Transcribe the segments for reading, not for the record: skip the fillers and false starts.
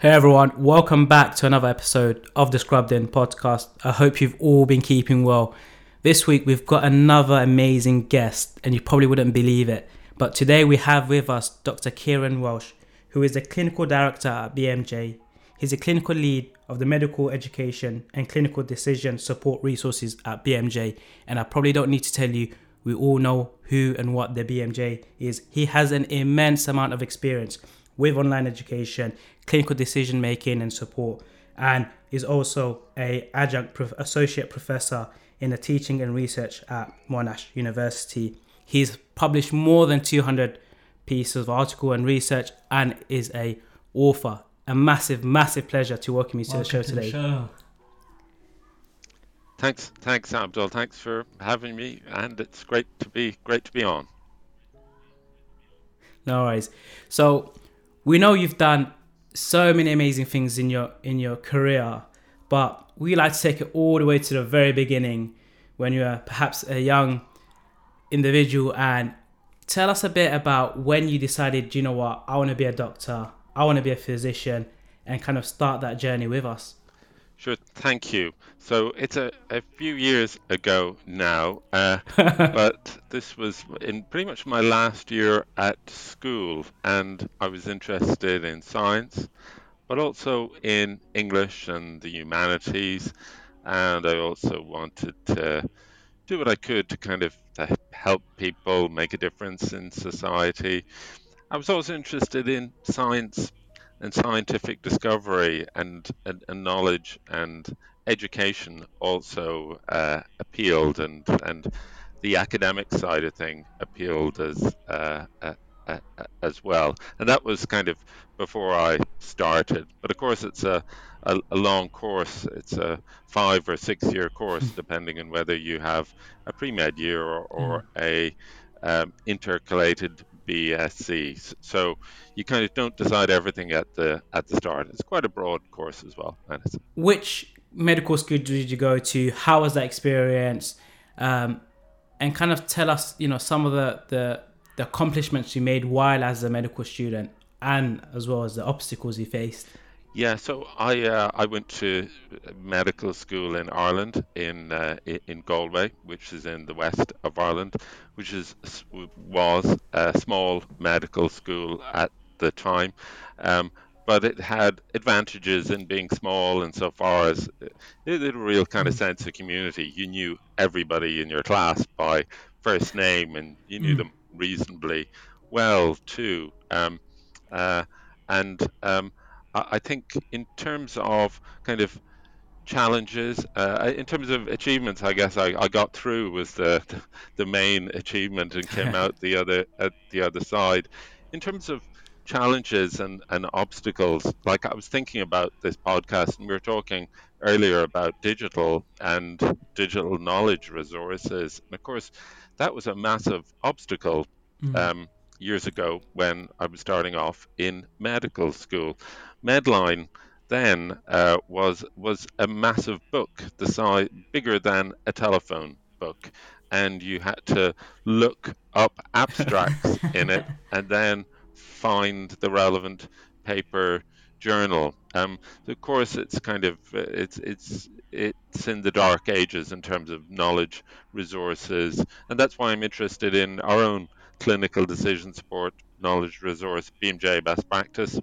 Hey everyone, welcome back to another episode of the Scrubbed In podcast. I hope you've all been keeping well. This week we've got another amazing guest and you probably wouldn't believe it, but today we have with us Dr. Kieran Walsh, who is the Clinical Director at BMJ. He's a Clinical Lead of the Medical Education and Clinical Decision Support Resources at BMJ, and I probably don't need to tell you, we all know who and what the BMJ is. He has an immense amount of experience with online education, clinical decision making and support, and is also an adjunct associate professor in the teaching and research at Monash University. He's published more than 200 pieces of article and research and is a author. A massive, massive pleasure to welcome you to the show today. Thanks Abdul, thanks for having me, and it's great to be on. No worries. So we know you've done so many amazing things in your career, but we like to take it all the way to the very beginning when you were perhaps a young individual, and tell us a bit about when you decided, you know what, I want to be a doctor, I want to be a physician, and kind of start that journey with us. Sure, thank you. So it's a few years ago now, but this was in pretty much my last year at school, and I was interested in science, but also in English and the humanities, and I also wanted to do what I could to kind of to help people make a difference in society. I was also interested in science and scientific discovery and knowledge and education also appealed, and the academic side of thing appealed as well. And that was kind of before I started. But of course, it's a long course. It's a 5 or 6 year course, depending on whether you have a pre-med year or a intercalated BSc. So you kind of don't decide everything at the start. It's quite a broad course as well. Which medical school did you go to? How was that experience? And kind of tell us, you know, some of the accomplishments you made while as a medical student, and as well as the obstacles you faced. Yeah, so I went to medical school in Ireland, in Galway, which is in the west of Ireland, which was a small medical school at the time, but it had advantages in being small insofar as it had a real kind of sense of community. You knew everybody in your class by first name, and you knew them reasonably well too, and I think in terms of kind of challenges, in terms of achievements, I guess I got through was the main achievement and came out the other side. In terms of challenges and obstacles, like I was thinking about this podcast, and we were talking earlier about digital and digital knowledge resources. And of course, that was a massive obstacle years ago when I was starting off in medical school. Medline then was a massive book, the size bigger than a telephone book, and you had to look up abstracts in it and then find the relevant paper journal. Of course, it's kind of it's in the dark ages in terms of knowledge resources, and that's why I'm interested in our own clinical decision support knowledge resource, BMJ Best Practice,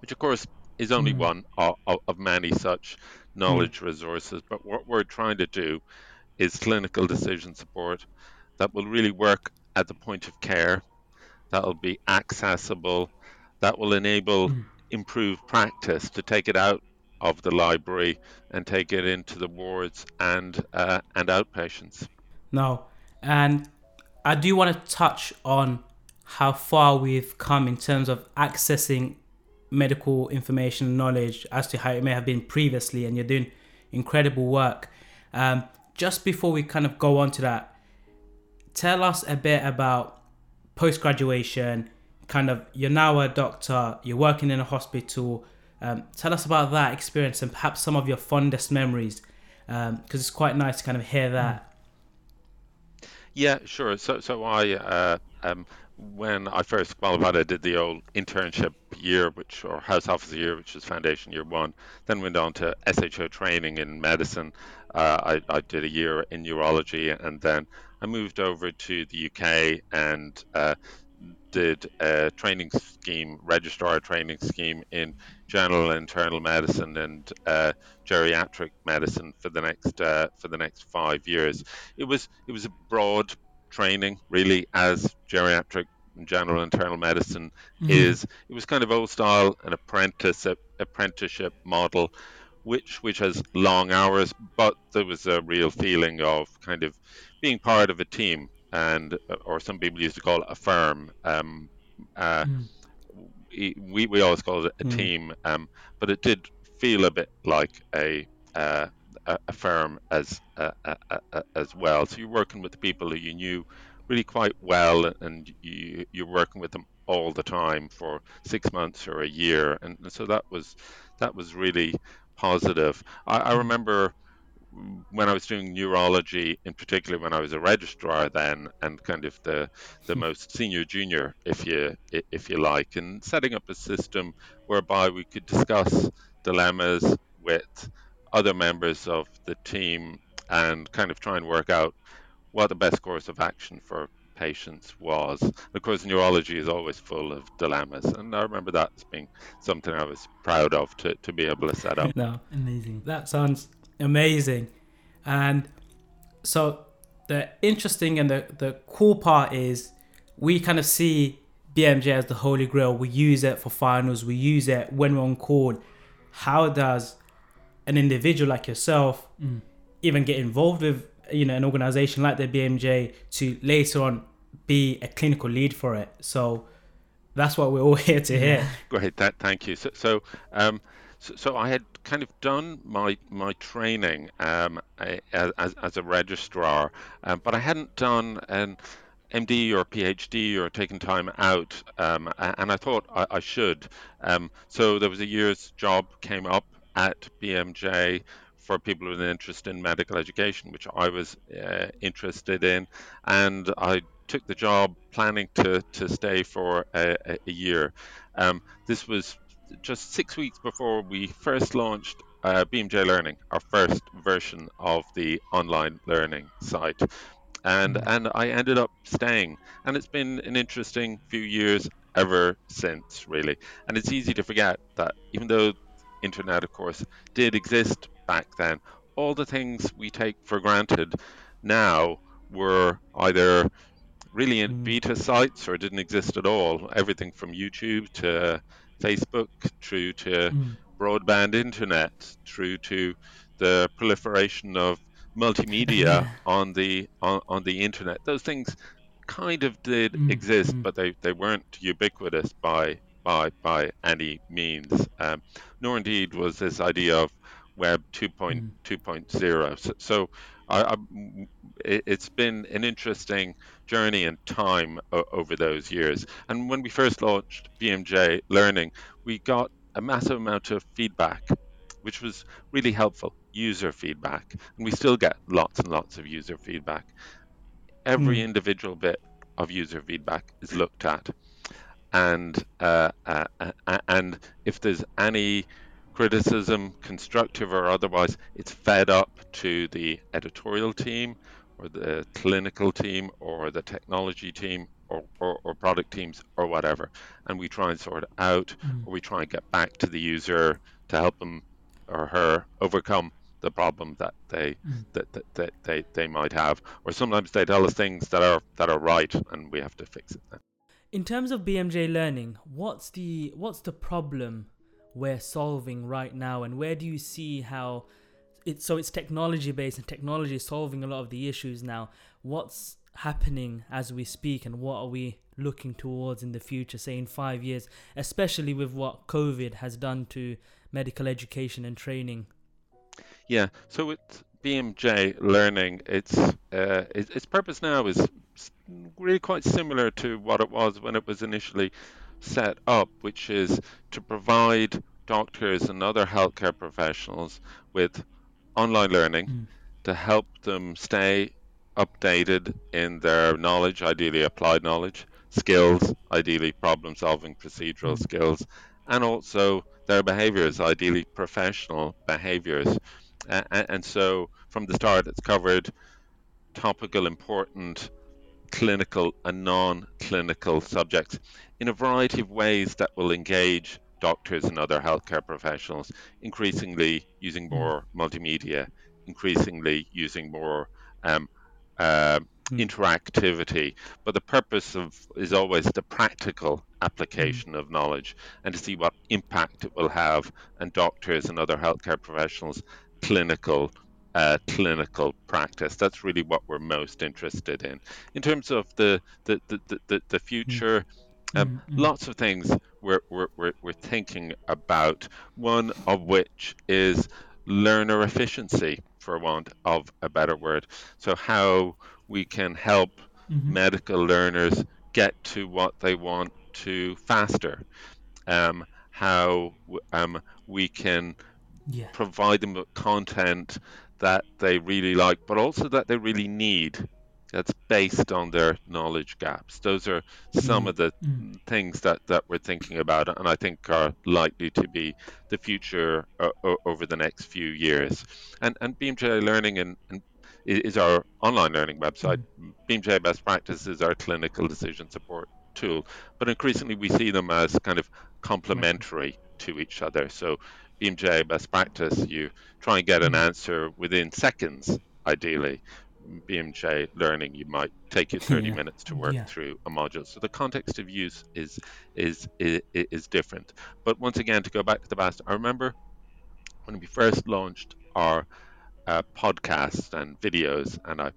which of course is only one of many such knowledge resources. But what we're trying to do is clinical decision support that will really work at the point of care, that will be accessible, that will enable improved practice, to take it out of the library and take it into the wards and outpatients. No, and I do want to touch on how far we've come in terms of accessing medical information knowledge as to how it may have been previously, and you're doing incredible work. Just before we kind of go on to that, tell us a bit about post-graduation, kind of you're now a doctor, you're working in a hospital. Tell us about that experience and perhaps some of your fondest memories, because it's quite nice to kind of hear that. Yeah, sure. So I when I first qualified, I did the old internship year, or house officer year, which is foundation year one, then went on to SHO training in medicine. I did a year in neurology, and then I moved over to the UK and did a training scheme, registrar training scheme in general and internal medicine and geriatric medicine for the next 5 years. It was a broad training, really, as geriatric and general internal medicine is. It was kind of old style, an apprenticeship model, which has long hours, but there was a real feeling of kind of being part of a team, and or some people used to call it a firm. We always called it a team, but it did feel a bit like a firm as well. So you're working with the people who you knew really quite well, and you're working with them all the time for 6 months or a year, and so that was really positive. I remember when I was doing neurology, in particular when I was a registrar then, and kind of the most senior junior, if you like, and setting up a system whereby we could discuss dilemmas with other members of the team and kind of try and work out what the best course of action for patients was. Of course, neurology is always full of dilemmas, and I remember that as being something I was proud of to be able to set up. No, amazing. That sounds amazing. And so the interesting and the cool part is we kind of see BMJ as the holy grail. We use it for finals. We use it when we're on call. How does an individual like yourself even get involved with, you know, an organization like the BMJ to later on be a clinical lead for it? So that's what we're all here to hear. Great, thank you. So I had kind of done my training as a registrar, but I hadn't done an MD or PhD or taken time out, and I thought I should. So there was a year's job came up at BMJ for people with an interest in medical education, which I was interested in, and I took the job planning to stay for a year. This was just 6 weeks before we first launched BMJ Learning, our first version of the online learning site, and I ended up staying, and it's been an interesting few years ever since, really. And it's easy to forget that even though internet, of course, did exist back then, all the things we take for granted now were either really in beta sites or didn't exist at all. Everything from YouTube to Facebook, through to broadband internet, through to the proliferation of multimedia on the internet. Those things kind of did exist, but they weren't ubiquitous by any means, nor indeed was this idea of Web 2.0. So it's been an interesting journey and time over those years. And when we first launched BMJ Learning, we got a massive amount of feedback, which was really helpful, user feedback. And we still get lots and lots of user feedback. Every individual bit of user feedback is looked at. And if there's any criticism, constructive or otherwise, it's fed up to the editorial team or the clinical team or the technology team or product teams or whatever. And we try and sort it out, or we try and get back to the user to help them or her overcome the problem that they might have. Or sometimes they tell us things that are right, and we have to fix it then. In terms of BMJ Learning, what's the problem we're solving right now, and where do you see how it's technology based, and technology is solving a lot of the issues now? What's happening as we speak, and what are we looking towards in the future, say in 5 years, especially with what COVID has done to medical education and training? Yeah, so with BMJ Learning, its purpose now is really quite similar to what it was when it was initially set up, which is to provide doctors and other healthcare professionals with online learning to help them stay updated in their knowledge, ideally applied knowledge, skills, ideally problem-solving procedural skills, and also their behaviors, ideally professional behaviors. And so from the start, it's covered topical, important, clinical and non-clinical subjects in a variety of ways that will engage doctors and other healthcare professionals, increasingly using more multimedia, increasingly using more interactivity. But the purpose is always the practical application of knowledge and to see what impact it will have on doctors and other healthcare professionals' clinical practice. That's really what we're most interested in. In terms of the future, lots of things we're thinking about, one of which is learner efficiency, for want of a better word. So how we can help medical learners get to what they want to faster, how we can provide them with content that they really like, but also that they really need, that's based on their knowledge gaps. Those are some of the things that we're thinking about and I think are likely to be the future over the next few years. And BMJ Learning and is our online learning website. BMJ Best Practice is our clinical decision support tool, but increasingly we see them as kind of complementary to each other. So BMJ Best Practice, you try and get an answer within seconds, ideally. BMJ Learning, you might take you 30 minutes to work through a module. So the context of use is different. But once again, to go back to the past, I remember when we first launched our podcasts and videos, and I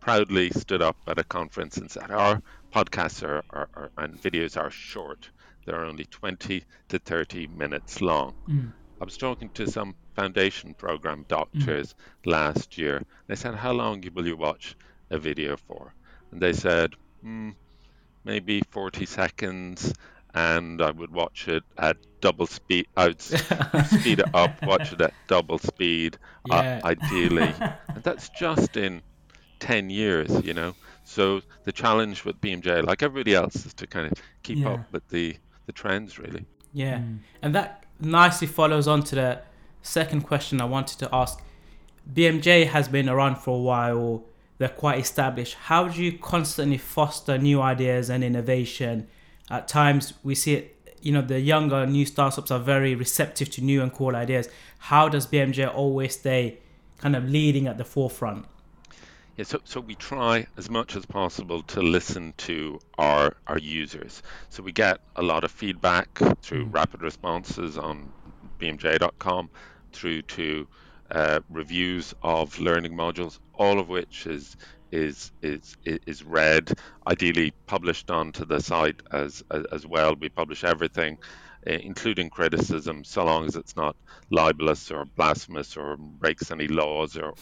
proudly stood up at a conference and said, our podcasts and videos are short. They're only 20 to 30 minutes long. I was talking to some foundation program doctors last year. They said, how long will you watch a video for? And they said, maybe 40 seconds. And I would watch it at double speed. I would speed it up, watch it at double speed, ideally. And that's just in 10 years, you know. So the challenge with BMJ, like everybody else, is to kind of keep up with the trends, really. And that nicely follows on to the second question I wanted to ask. BMJ has been around for a while. They're quite established. How do you constantly foster new ideas and innovation? At times we see it, you know, the younger new startups are very receptive to new and cool ideas. How does BMJ always stay kind of leading at the forefront? Yeah, so we try as much as possible to listen to our users. So we get a lot of feedback through rapid responses on bmj.com, through to reviews of learning modules, all of which is read, ideally published onto the site as well. We publish everything, including criticism, so long as it's not libelous or blasphemous or breaks any laws or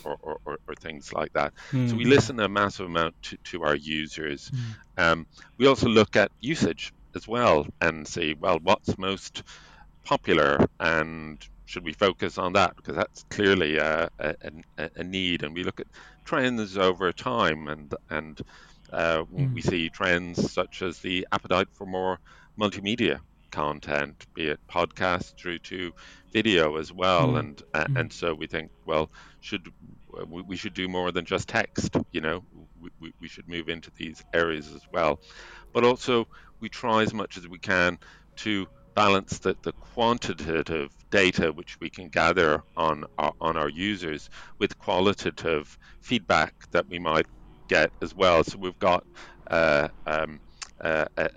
things like that. So we listen a massive amount to our users. We also look at usage as well and see, well, what's most popular and should we focus on that? Because that's clearly a need. And we look at trends over time and we see trends such as the appetite for more multimedia content, be it podcast through to video as well, and so we think, well, we should do more than just text, you know, we should move into these areas as well. But also we try as much as we can to balance the quantitative data which we can gather on our users with qualitative feedback that we might get as well. So we've got a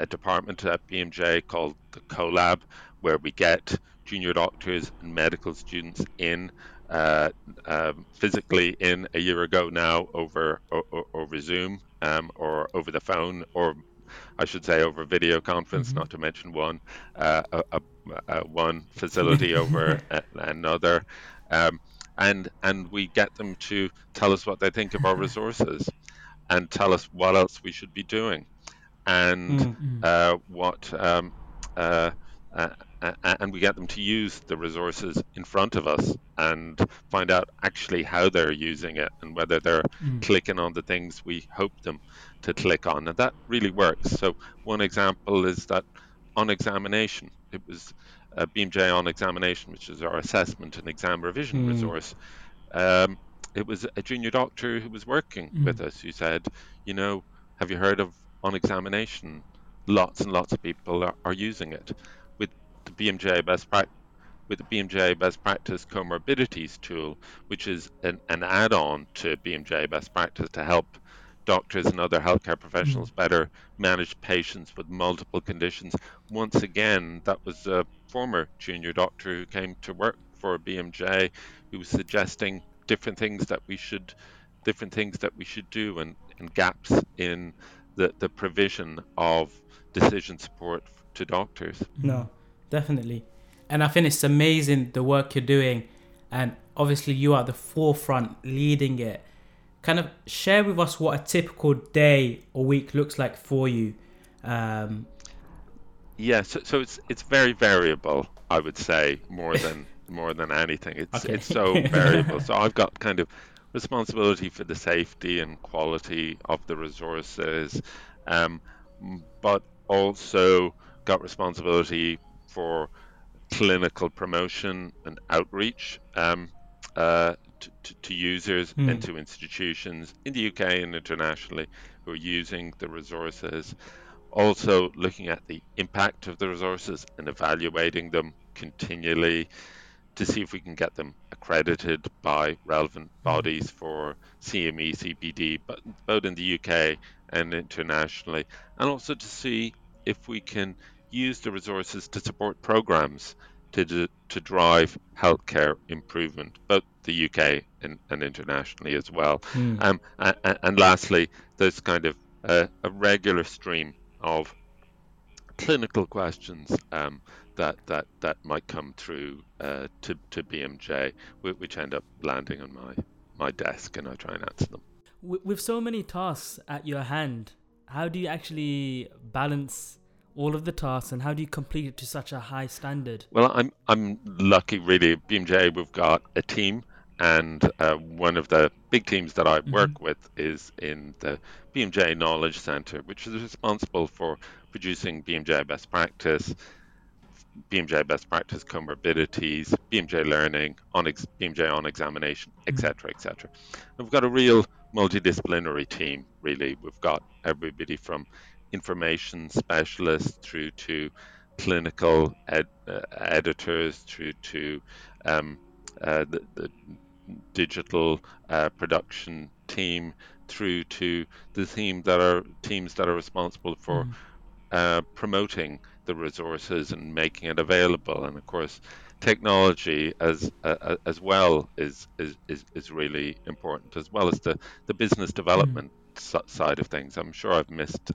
department at BMJ called the CoLab, where we get junior doctors and medical students in physically in a year ago now over Zoom or over the phone, or I should say over video conference, not to mention one facility over another, and we get them to tell us what they think of our resources and tell us what else we should be doing. And what and we get them to use the resources in front of us and find out actually how they're using it and whether they're clicking on the things we hope them to click on. And that really works. So one example is that on examination, it was BMJ on Examination, which is our assessment and exam revision resource. It was a junior doctor who was working with us who said, you know, have you heard of on examination? Lots and lots of people are using it. With the BMJ Best Practice Comorbidities Tool, which is an add-on to BMJ Best Practice to help doctors and other healthcare professionals better manage patients with multiple conditions. Once again, that was a former junior doctor who came to work for BMJ who was suggesting different things that we should do and gaps in the provision of decision support to doctors. No, definitely. And I think it's amazing the work you're doing, and obviously you are at the forefront leading it. Kind of share with us what a typical day or week looks like for you. So it's very variable, I would say, more than anything. It's so variable. So I've got kind of responsibility for the safety and quality of the resources, but also got responsibility for clinical promotion and outreach to users and to institutions in the UK and internationally who are using the resources. Also looking at the impact of the resources and evaluating them continually to see if we can get them accredited by relevant bodies for CME, CPD, but both in the UK and internationally, and also to see if we can use the resources to support programs to drive healthcare improvement, both the UK and internationally as well. And lastly, there's kind of a regular stream of clinical questions that might come through to BMJ, which end up landing on my desk, and I try and answer them. With so many tasks at your hand, how do you actually balance all of the tasks, and how do you complete it to such a high standard? Well, I'm lucky, really. At BMJ, we've got a team, and one of the big teams that I work with is in the BMJ Knowledge Centre, which is responsible for producing BMJ Best Practice, BMJ Best Practice Comorbidities, BMJ Learning, BMJ on Examination, etc., etc. We've got a real multidisciplinary team, really. We've got everybody from information specialists through to clinical editors, through to the digital production team, through to the teams that are responsible for promoting the resources and making it available. And of course, technology as well is really important, as well as the business development side of things. I'm sure I've missed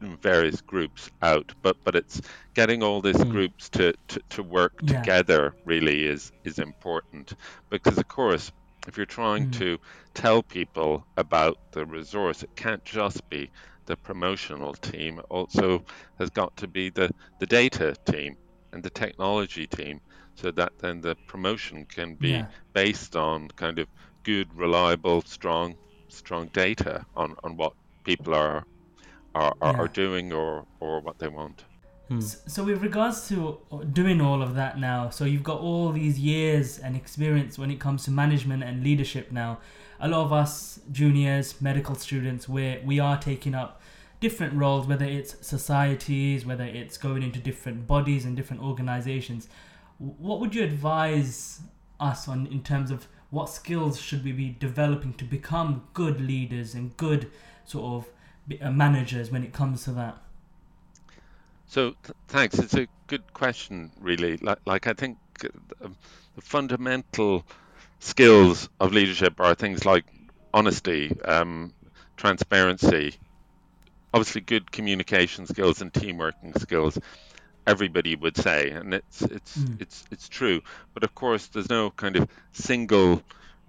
various groups out, but it's getting all these groups to work together really is important, because of course if you're trying to tell people about the resource, it can't just be the promotional team. It also has got to be the data team and the technology team, so that then the promotion can be based on kind of good, reliable, strong data on what people are doing or what they want. So with regards to doing all of that now, so you've got all these years and experience when it comes to management and leadership now. A lot of us juniors, medical students, we are taking up different roles, whether it's societies, whether it's going into different bodies and different organizations. What would you advise us on in terms of what skills should we be developing to become good leaders and good sort of managers when it comes to that? So thanks. It's a good question, really. Like I think the fundamental skills of leadership are things like honesty, transparency, obviously good communication skills and team working skills. Everybody would say, and it's true. But of course, there's no kind of single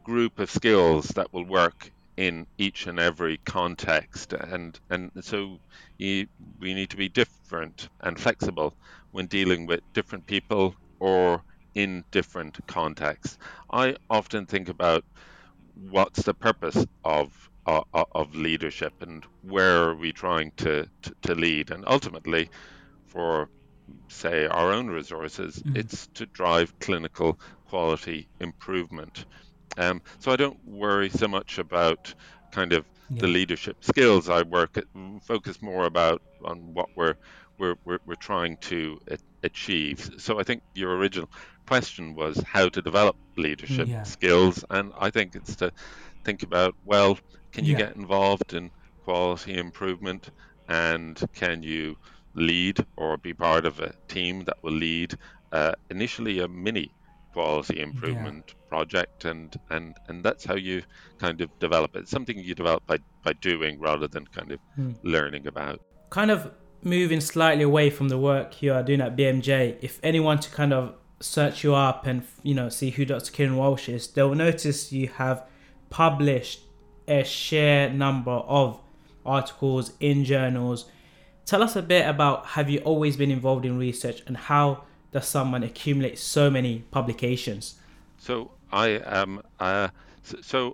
group of skills that will work in each and every context, and so we need to be different and flexible when dealing with different people or in different contexts. I often think about what's the purpose of leadership and where are we trying to lead, and ultimately for say our own resources, it's to drive clinical quality improvement. So I don't worry so much about kind of the leadership skills. I focus more on what we're trying to achieve. So I think your original question was how to develop leadership skills, and I think it's to think about, well, can you get involved in quality improvement, and can you lead or be part of a team that will lead initially a mini quality improvement project, and that's how you kind of develop it. It's something you develop by doing rather than kind of learning about. Kind of moving slightly away from the work you are doing at BMJ, if anyone to kind of search you up and see who Dr. Kieran Walsh is, they'll notice you have published a sheer number of articles in journals. Tell us a bit about, have you always been involved in research, and how does someone accumulate so many publications? So I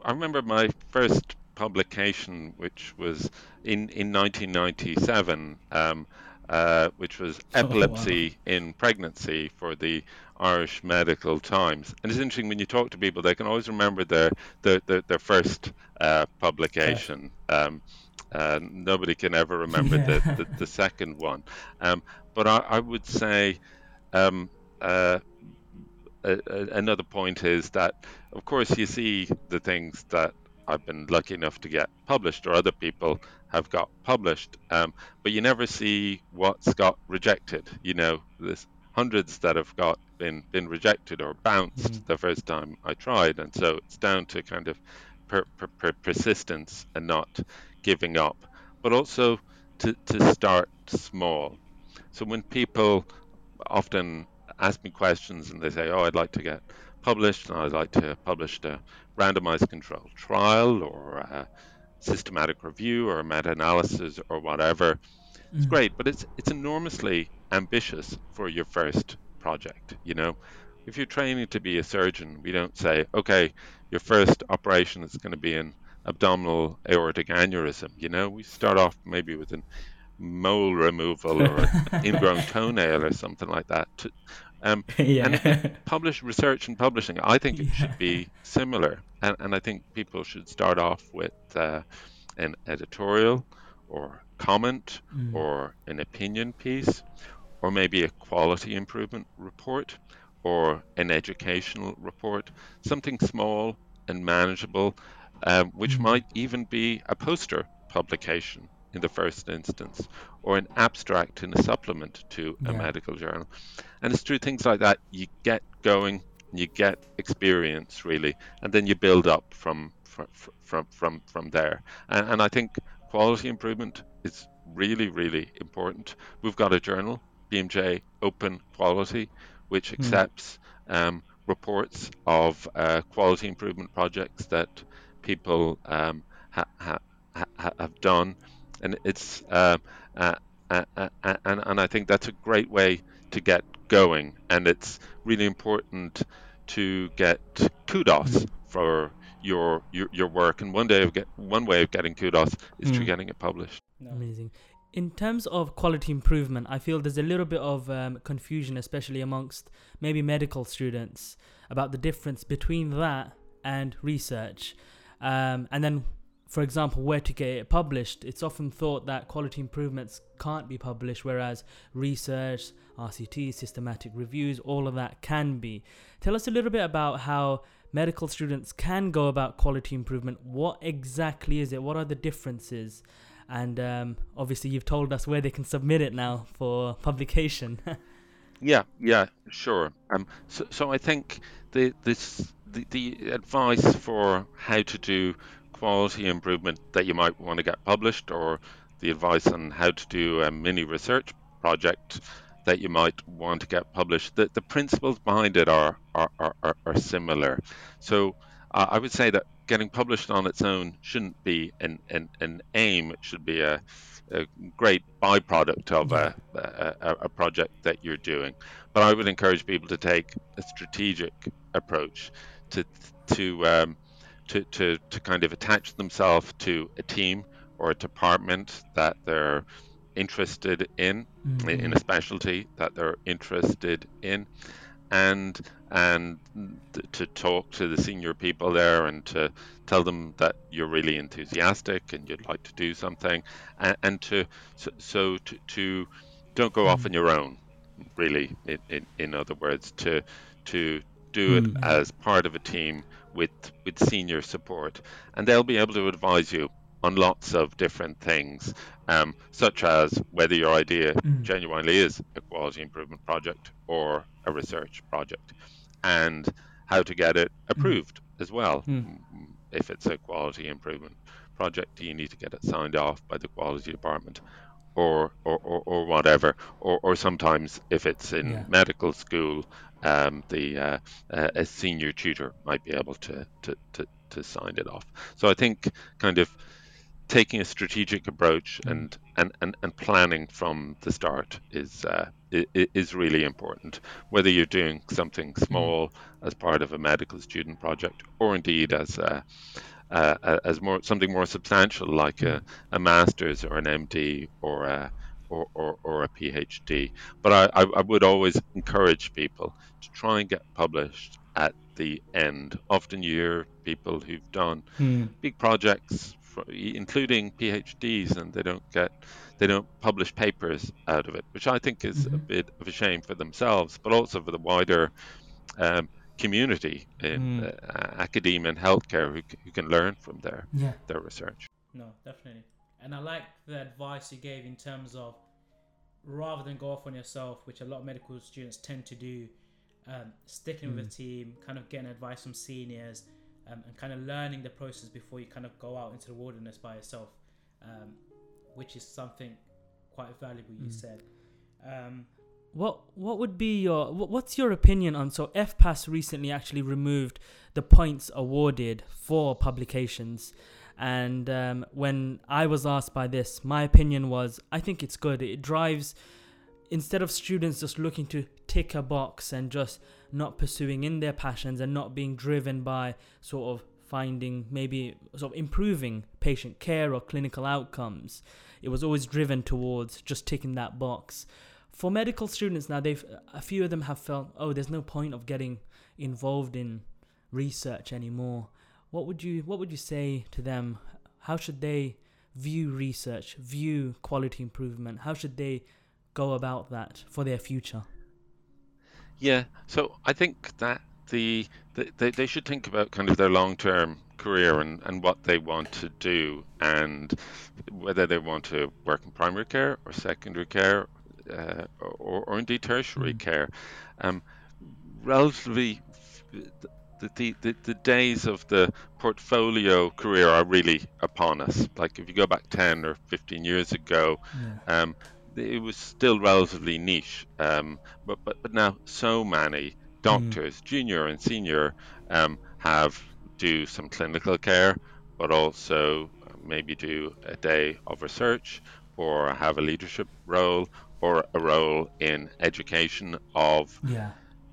remember my first publication, which was in 1997, which was Epilepsy in Pregnancy for the Irish Medical Times. And it's interesting, when you talk to people, they can always remember their first publication. Nobody can ever remember the second one. But I would say another point is that, of course, you see the things that I've been lucky enough to get published or other people have got published, but you never see what's got rejected. There's hundreds that have got been rejected or bounced the first time I tried, and so it's down to kind of persistence and not giving up, but also to start small. So when people often ask me questions and they say, I'd like to get published, and I'd like to publish a randomized controlled trial or a systematic review or a meta-analysis or whatever, it's great, but it's enormously ambitious for your first project. If you're training to be a surgeon, we don't say, okay, your first operation is going to be an abdominal aortic aneurysm. We start off maybe with a mole removal or an ingrown toenail or something like that. And publish research and publishing, I think it should be similar. And I think people should start off with an editorial or comment or an opinion piece, or maybe a quality improvement report or an educational report, something small and manageable, which might even be a poster publication in the first instance, or an abstract in a supplement to a medical journal. And it's through things like that you get going, you get experience really, and then you build up from there. And I think quality improvement is really, really important. We've got a journal, BMJ Open Quality, which accepts reports of quality improvement projects that people have done. And it's and I think that's a great way to get going, and it's really important to get kudos for your work. And one way of getting kudos is through getting it published. Amazing. In terms of quality improvement, I feel there's a little bit of confusion, especially amongst maybe medical students, about the difference between that and research, and then, for example, where to get it published. It's often thought that quality improvements can't be published, whereas research, RCT, systematic reviews, all of that can be. Tell us a little bit about how medical students can go about quality improvement. What exactly is it? What are the differences? And obviously you've told us where they can submit it now for publication. Yeah, sure. So I think the advice for how to do quality improvement that you might want to get published, or the advice on how to do a mini research project that you might want to get published, the principles behind it are similar. So I would say that getting published on its own shouldn't be an aim. It should be a great byproduct of a project that you're doing. But I would encourage people to take a strategic approach to kind of attach themselves to a team or a department that they're interested in a specialty that they're interested in, and to talk to the senior people there and to tell them that you're really enthusiastic and you'd like to do something, and to don't go off on your own, really, in other words, to do it as part of a team with senior support, and they'll be able to advise you on lots of different things, such as whether your idea genuinely is a quality improvement project or a research project, and how to get it approved as well. If it's a quality improvement project, you need to get it signed off by the quality department or whatever, or sometimes if it's in medical school, a senior tutor might be able to sign it off. So I think kind of taking a strategic approach and planning from the start is really important, whether you're doing something small as part of a medical student project or indeed as something more substantial like a master's or an MD or a PhD. But I would always encourage people to try and get published at the end. Often you hear people who've done big projects, including PhDs, and they don't publish papers out of it, which I think is a bit of a shame for themselves, but also for the wider community in academia and healthcare who can learn from their research. No, definitely. And I like the advice you gave in terms of rather than go off on yourself, which a lot of medical students tend to do, sticking with a team, kind of getting advice from seniors, and kind of learning the process before you kind of go out into the wilderness by yourself, which is something quite valuable you said. What's your opinion on, so FPAS recently actually removed the points awarded for publications, and when I was asked by this, my opinion was I think it's good. It drives, instead of students just looking to tick a box and just not pursuing in their passions and not being driven by sort of finding, maybe sort of improving patient care or clinical outcomes, it was always driven towards just ticking that box. For medical students now, a few of them have felt, oh, there's no point of getting involved in research anymore. What would you say to them? How should they view research, view quality improvement? How should they go about that for their future? Yeah, so I think that they should think about kind of their long-term career and what they want to do, and whether they want to work in primary care or secondary care or indeed tertiary care. Relatively, the days of the portfolio career are really upon us. Like if you go back 10 or 15 years ago, it was still relatively niche, but now so many doctors, junior and senior, do some clinical care, but also maybe do a day of research or have a leadership role or a role in education of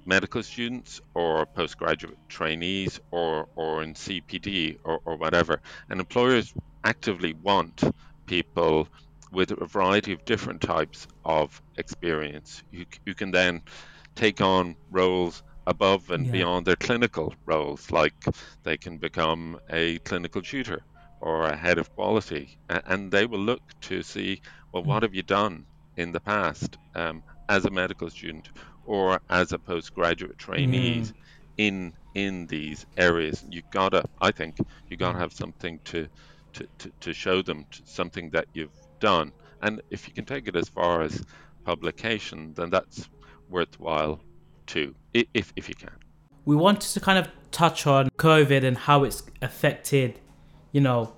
medical students or postgraduate trainees or in CPD or whatever. And employers actively want people with a variety of different types of experience who can then take on roles above and beyond their clinical roles, like they can become a clinical tutor or a head of quality, and they will look to see, well, what have you done in the past as a medical student or as a postgraduate trainee in these areas. I think you gotta have something to show them, something that you've done, and if you can take it as far as publication, then that's worthwhile too, if you can. We wanted to kind of touch on COVID and how it's affected, you know,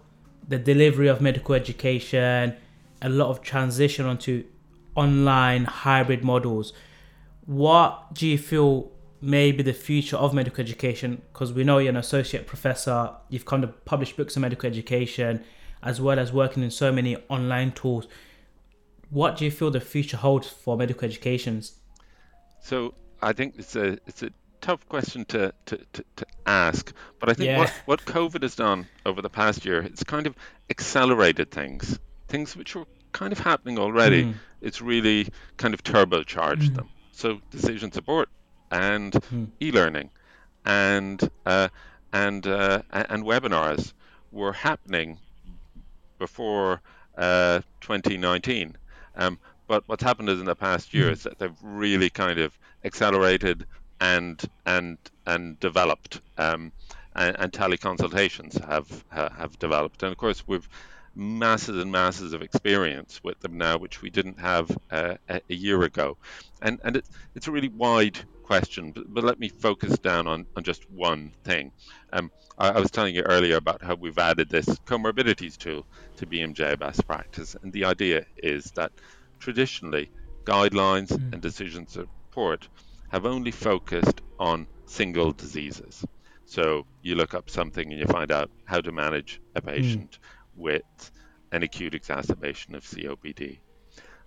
the delivery of medical education, a lot of transition onto online hybrid models. What do you feel may be the future of medical education, because we know you're an associate professor, you've kind of published books on medical education, as well as working in so many online tools. What do you feel the future holds for medical educations? So I think it's a tough question to ask, but I think what COVID has done over the past year, it's kind of accelerated things which were kind of happening already. It's really kind of turbocharged them. So decision support and e-learning and webinars were happening before 2019. But what's happened is in the past year is that they've really kind of accelerated and developed, and teleconsultations have developed. And of course, we've masses and masses of experience with them now, which we didn't have a year ago. And it's a really wide question, but let me focus down on just one thing. I was telling you earlier about how we've added this comorbidities tool to BMJ Best Practice. And the idea is that traditionally, guidelines and decision support have only focused on single diseases. So you look up something and you find out how to manage a patient with an acute exacerbation of COPD.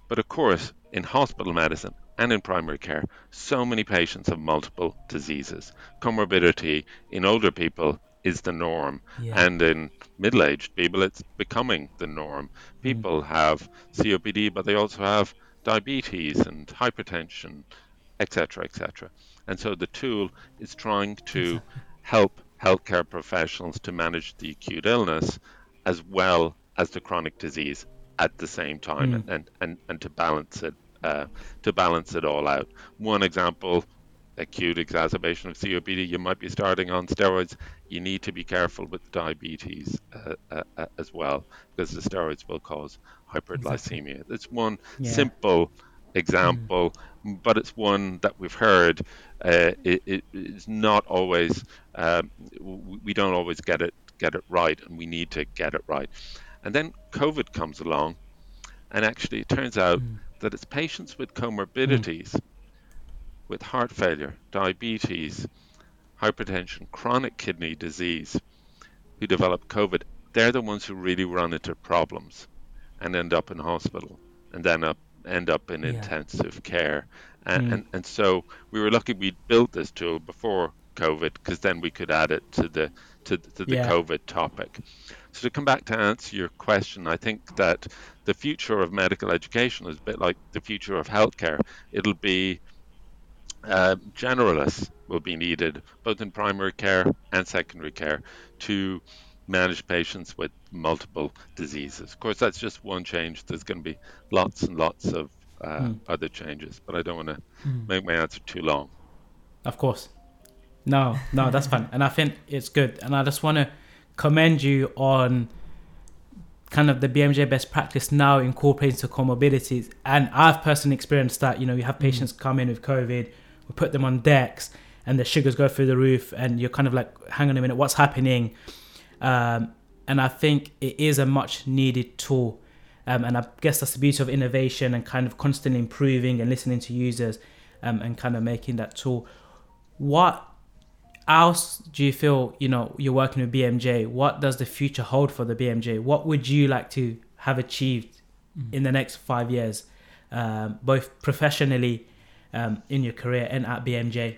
But of course, in hospital medicine and in primary care, so many patients have multiple diseases. Comorbidity in older people is the norm, and in middle-aged people, it's becoming the norm. People have COPD, but they also have diabetes and hypertension, etc., etc. And so the tool is trying to help healthcare professionals to manage the acute illness as well as the chronic disease at the same time, and to balance it all out. One example, acute exacerbation of COPD, you might be starting on steroids. You need to be careful with diabetes as well, because the steroids will cause hyperglycemia. It's one simple example, but it's one that we've heard. It's not always, we don't always get it right, and we need to get it right. And then COVID comes along, and actually it turns out that it's patients with comorbidities, with heart failure, diabetes, hypertension, chronic kidney disease, who develop COVID. They're the ones who really run into problems and end up in hospital, and then end up in intensive care. And so we were lucky we built this tool before COVID, because then we could add it to the COVID topic. So to come back to answer your question, I think that the future of medical education is a bit like the future of healthcare. It'll be generalists will be needed, both in primary care and secondary care, to manage patients with multiple diseases. Of course, that's just one change. There's going to be lots and lots of other changes, but I don't want to make my answer too long. Of course. No, that's fun. And I think it's good. And I just want to commend you on kind of the BMJ best practice now incorporating to comorbidities. And I've personally experienced that, you have patients come in with COVID, we put them on DEX, and the sugars go through the roof, and you're kind of like, hang on a minute, what's happening? And I think it is a much needed tool. And I guess that's the beauty of innovation and kind of constantly improving and listening to users, and kind of making that tool. What else do you feel, you're working with BMJ? What does the future hold for the BMJ? What would you like to have achieved in the next 5 years, both professionally, in your career, and at BMJ?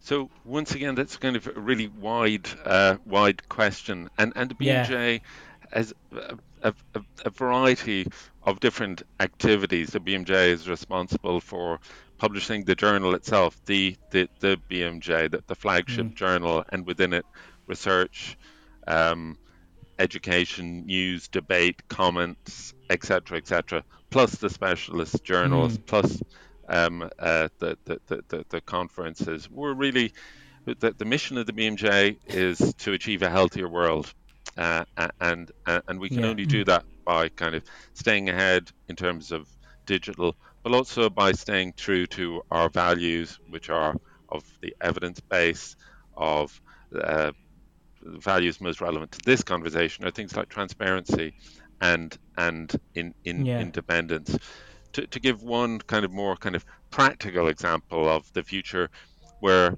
So once again, that's kind of a really wide question, and the BMJ has a variety of different activities. The BMJ is responsible for publishing the journal itself, the BMJ, the flagship journal, and within it, research, education, news, debate, comments, etc., plus the specialist journals, plus the conferences. We're really, the mission of the BMJ is to achieve a healthier world, and we can only do that by kind of staying ahead in terms of digital, but also by staying true to our values, which are of the evidence base, of values most relevant to this conversation are things like transparency and independence. to give one kind of more kind of practical example of the future where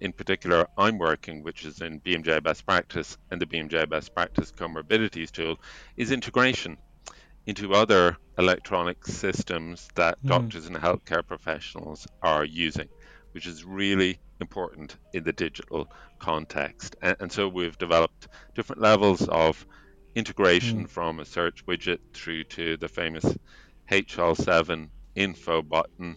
in particular I'm working, which is in BMJ Best Practice, and the BMJ Best Practice Comorbidities Tool is integration into other electronic systems that doctors and healthcare professionals are using, which is really important in the digital context. And so we've developed different levels of integration from a search widget through to the famous HL7 info button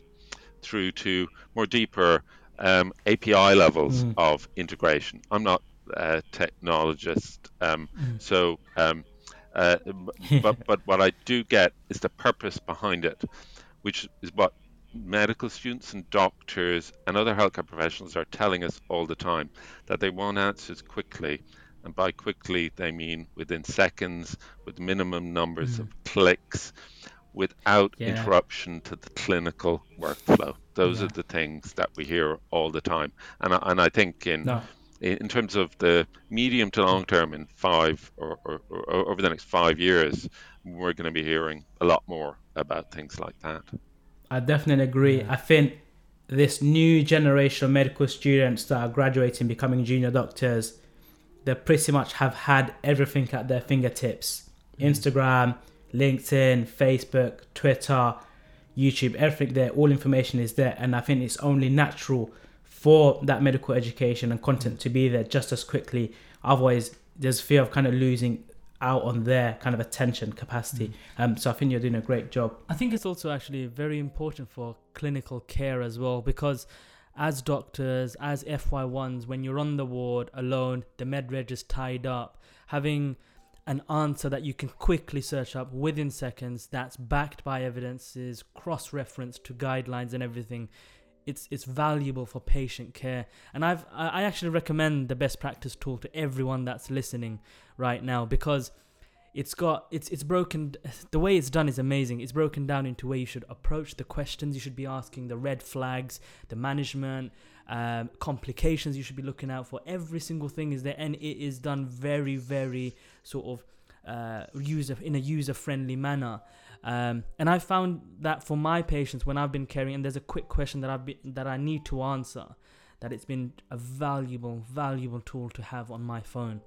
through to more deeper API levels of integration. I'm not a technologist, but what I do get is the purpose behind it, which is what medical students and doctors and other healthcare professionals are telling us all the time, that they want answers quickly. And by quickly, they mean within seconds, with minimum numbers of clicks, without interruption to the clinical workflow. Those are the things that we hear all the time. And I think in terms of the medium to long term, in five or over the next 5 years, we're going to be hearing a lot more about things like that. I definitely agree. I think this new generation of medical students that are graduating, becoming junior doctors, they pretty much have had everything at their fingertips. Instagram, LinkedIn, Facebook, Twitter, YouTube, everything there, all information is there. And I think it's only natural for that medical education and content to be there just as quickly. Otherwise, there's fear of kind of losing out on their kind of attention capacity. So I think you're doing a great job. I think it's also actually very important for clinical care as well, because as doctors, as FY1s, when you're on the ward alone, the med reg is tied up, having an answer that you can quickly search up within seconds, that's backed by evidences, cross-reference to guidelines and everything, it's valuable for patient care. And I actually recommend the best practice tool to everyone that's listening right now, because it's broken, the way it's done is amazing. It's broken down into where you should approach the questions you should be asking, the red flags, the management, complications you should be looking out for. Every single thing is there, and it is done very, very sort of in a user-friendly manner. And I found that for my patients when I've been caring, and there's a quick question that I need to answer, that it's been a valuable tool to have on my phone.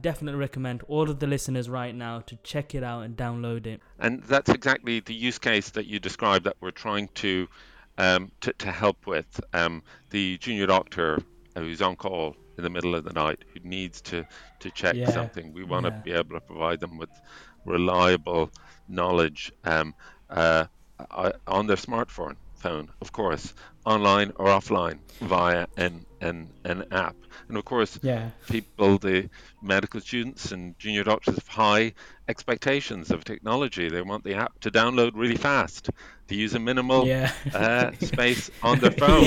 Definitely recommend all of the listeners right now to check it out and download it. And that's exactly the use case that you described that we're trying to help with. The junior doctor who's on call in the middle of the night, who needs to check something. We want to be able to provide them with reliable knowledge on their smartphone, of course, online or offline via an app. And of course, people, the medical students and junior doctors, have high expectations of technology. They want the app to download really fast, to use a minimal space on their phone.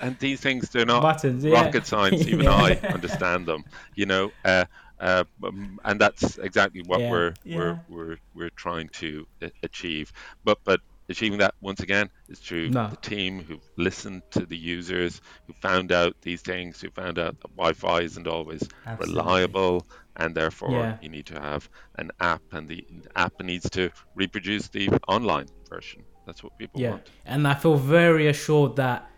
And these things, they're not buttons, rocket science. Even I understand them, you know. And that's exactly what we're trying to achieve. But achieving that, once again, is through the team who've listened to the users, who found out these things, who found out that Wi-Fi isn't always reliable, and therefore you need to have an app, and the app needs to reproduce the online version. That's what people want. And I feel very assured that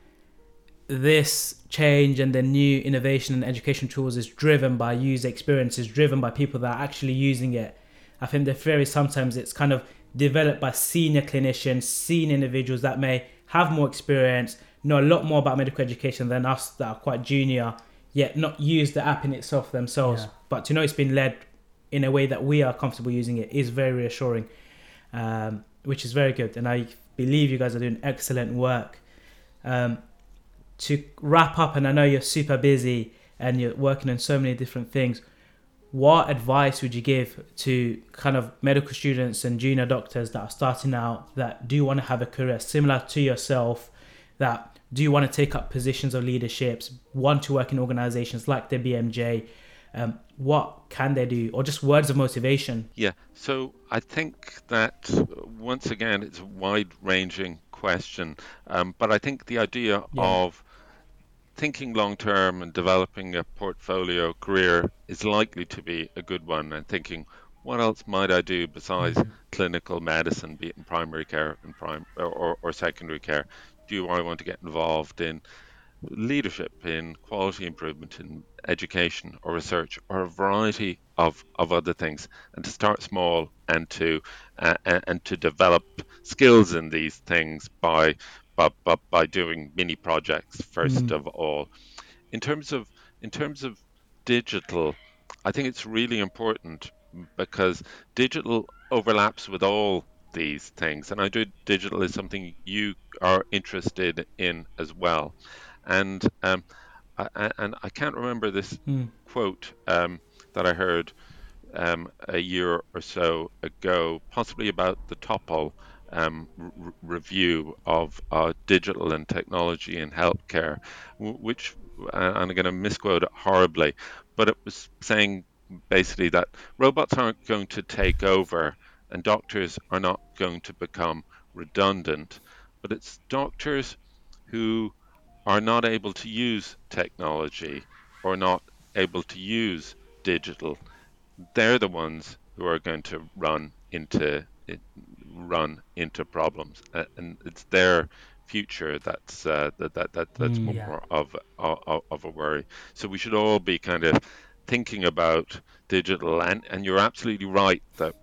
this change and the new innovation and education tools is driven by user experience, is driven by people that are actually using it. I think the theory sometimes it's kind of developed by senior clinicians, senior individuals that may have more experience, know a lot more about medical education than us that are quite junior, yet not use the app in itself themselves. But to know it's been led in a way that we are comfortable using it is very reassuring, which is very good. And I believe you guys are doing excellent work. To wrap up, and I know you're super busy and you're working on so many different things, what advice would you give to kind of medical students and junior doctors that are starting out, that do want to have a career similar to yourself, that do want to take up positions of leaderships, want to work in organizations like the BMJ? What can they do, or just words of motivation? So I think that, once again, it's a wide-ranging question, but I think the idea of thinking long-term and developing a portfolio career is likely to be a good one, and thinking what else might I do besides clinical medicine, be it in primary care and or secondary care? Do I want to get involved in leadership, in quality improvement, in education or research, or a variety of other things, and to start small and to develop skills in these things by doing mini projects first of all. In terms of digital, I think it's really important because digital overlaps with all these things, and I do digital is something you are interested in as well. And I can't remember this quote that I heard a year or so ago, possibly about the TOPL review of digital and technology in healthcare, which, and I'm going to misquote it horribly, but it was saying basically that robots aren't going to take over and doctors are not going to become redundant, but it's doctors who are not able to use technology or not able to use digital, they're the ones who are going to run into problems, and it's their future that's more of a worry. So we should all be kind of thinking about digital, and you're absolutely right that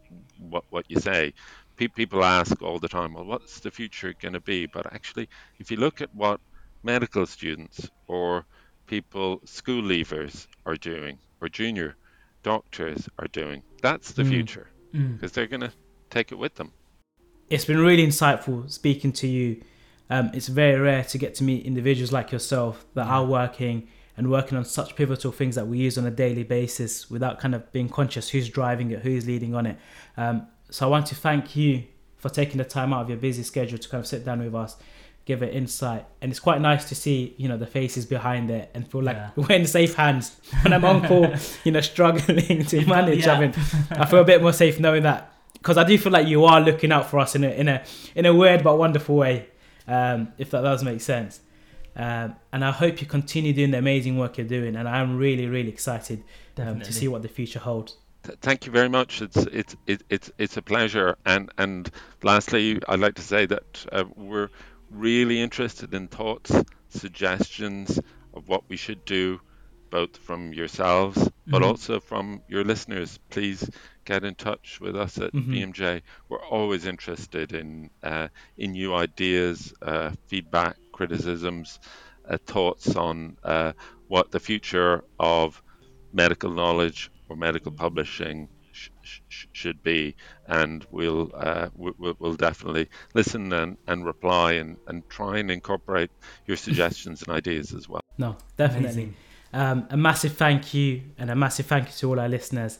what you say. People ask all the time, well, what's the future going to be? But actually, if you look at what medical students or people, school leavers are doing, or junior doctors are doing, that's the future, because they're going to take it with them. It's been really insightful speaking to you. It's very rare to get to meet individuals like yourself that are working on such pivotal things that we use on a daily basis without kind of being conscious who's driving it, who's leading on it. So I want to thank you for taking the time out of your busy schedule to kind of sit down with us, give it insight, and it's quite nice to see, you know, the faces behind it and feel like we're in safe hands. When I'm on call, you know, struggling to manage, I feel a bit more safe knowing that, because I do feel like you are looking out for us in a weird but wonderful way, if that does make sense. And I hope you continue doing the amazing work you're doing, and I'm really, really excited to see what the future holds. Thank you very much. It's a pleasure. And lastly, I'd like to say that we're really interested in thoughts, suggestions of what we should do, both from yourselves but also from your listeners. Please get in touch with us at BMJ. We're always interested in new ideas, feedback, criticisms, thoughts on what the future of medical knowledge or medical publishing should be, and we'll definitely listen and reply and try and incorporate your suggestions and ideas as well. No, definitely. A massive thank you, and a massive thank you to all our listeners.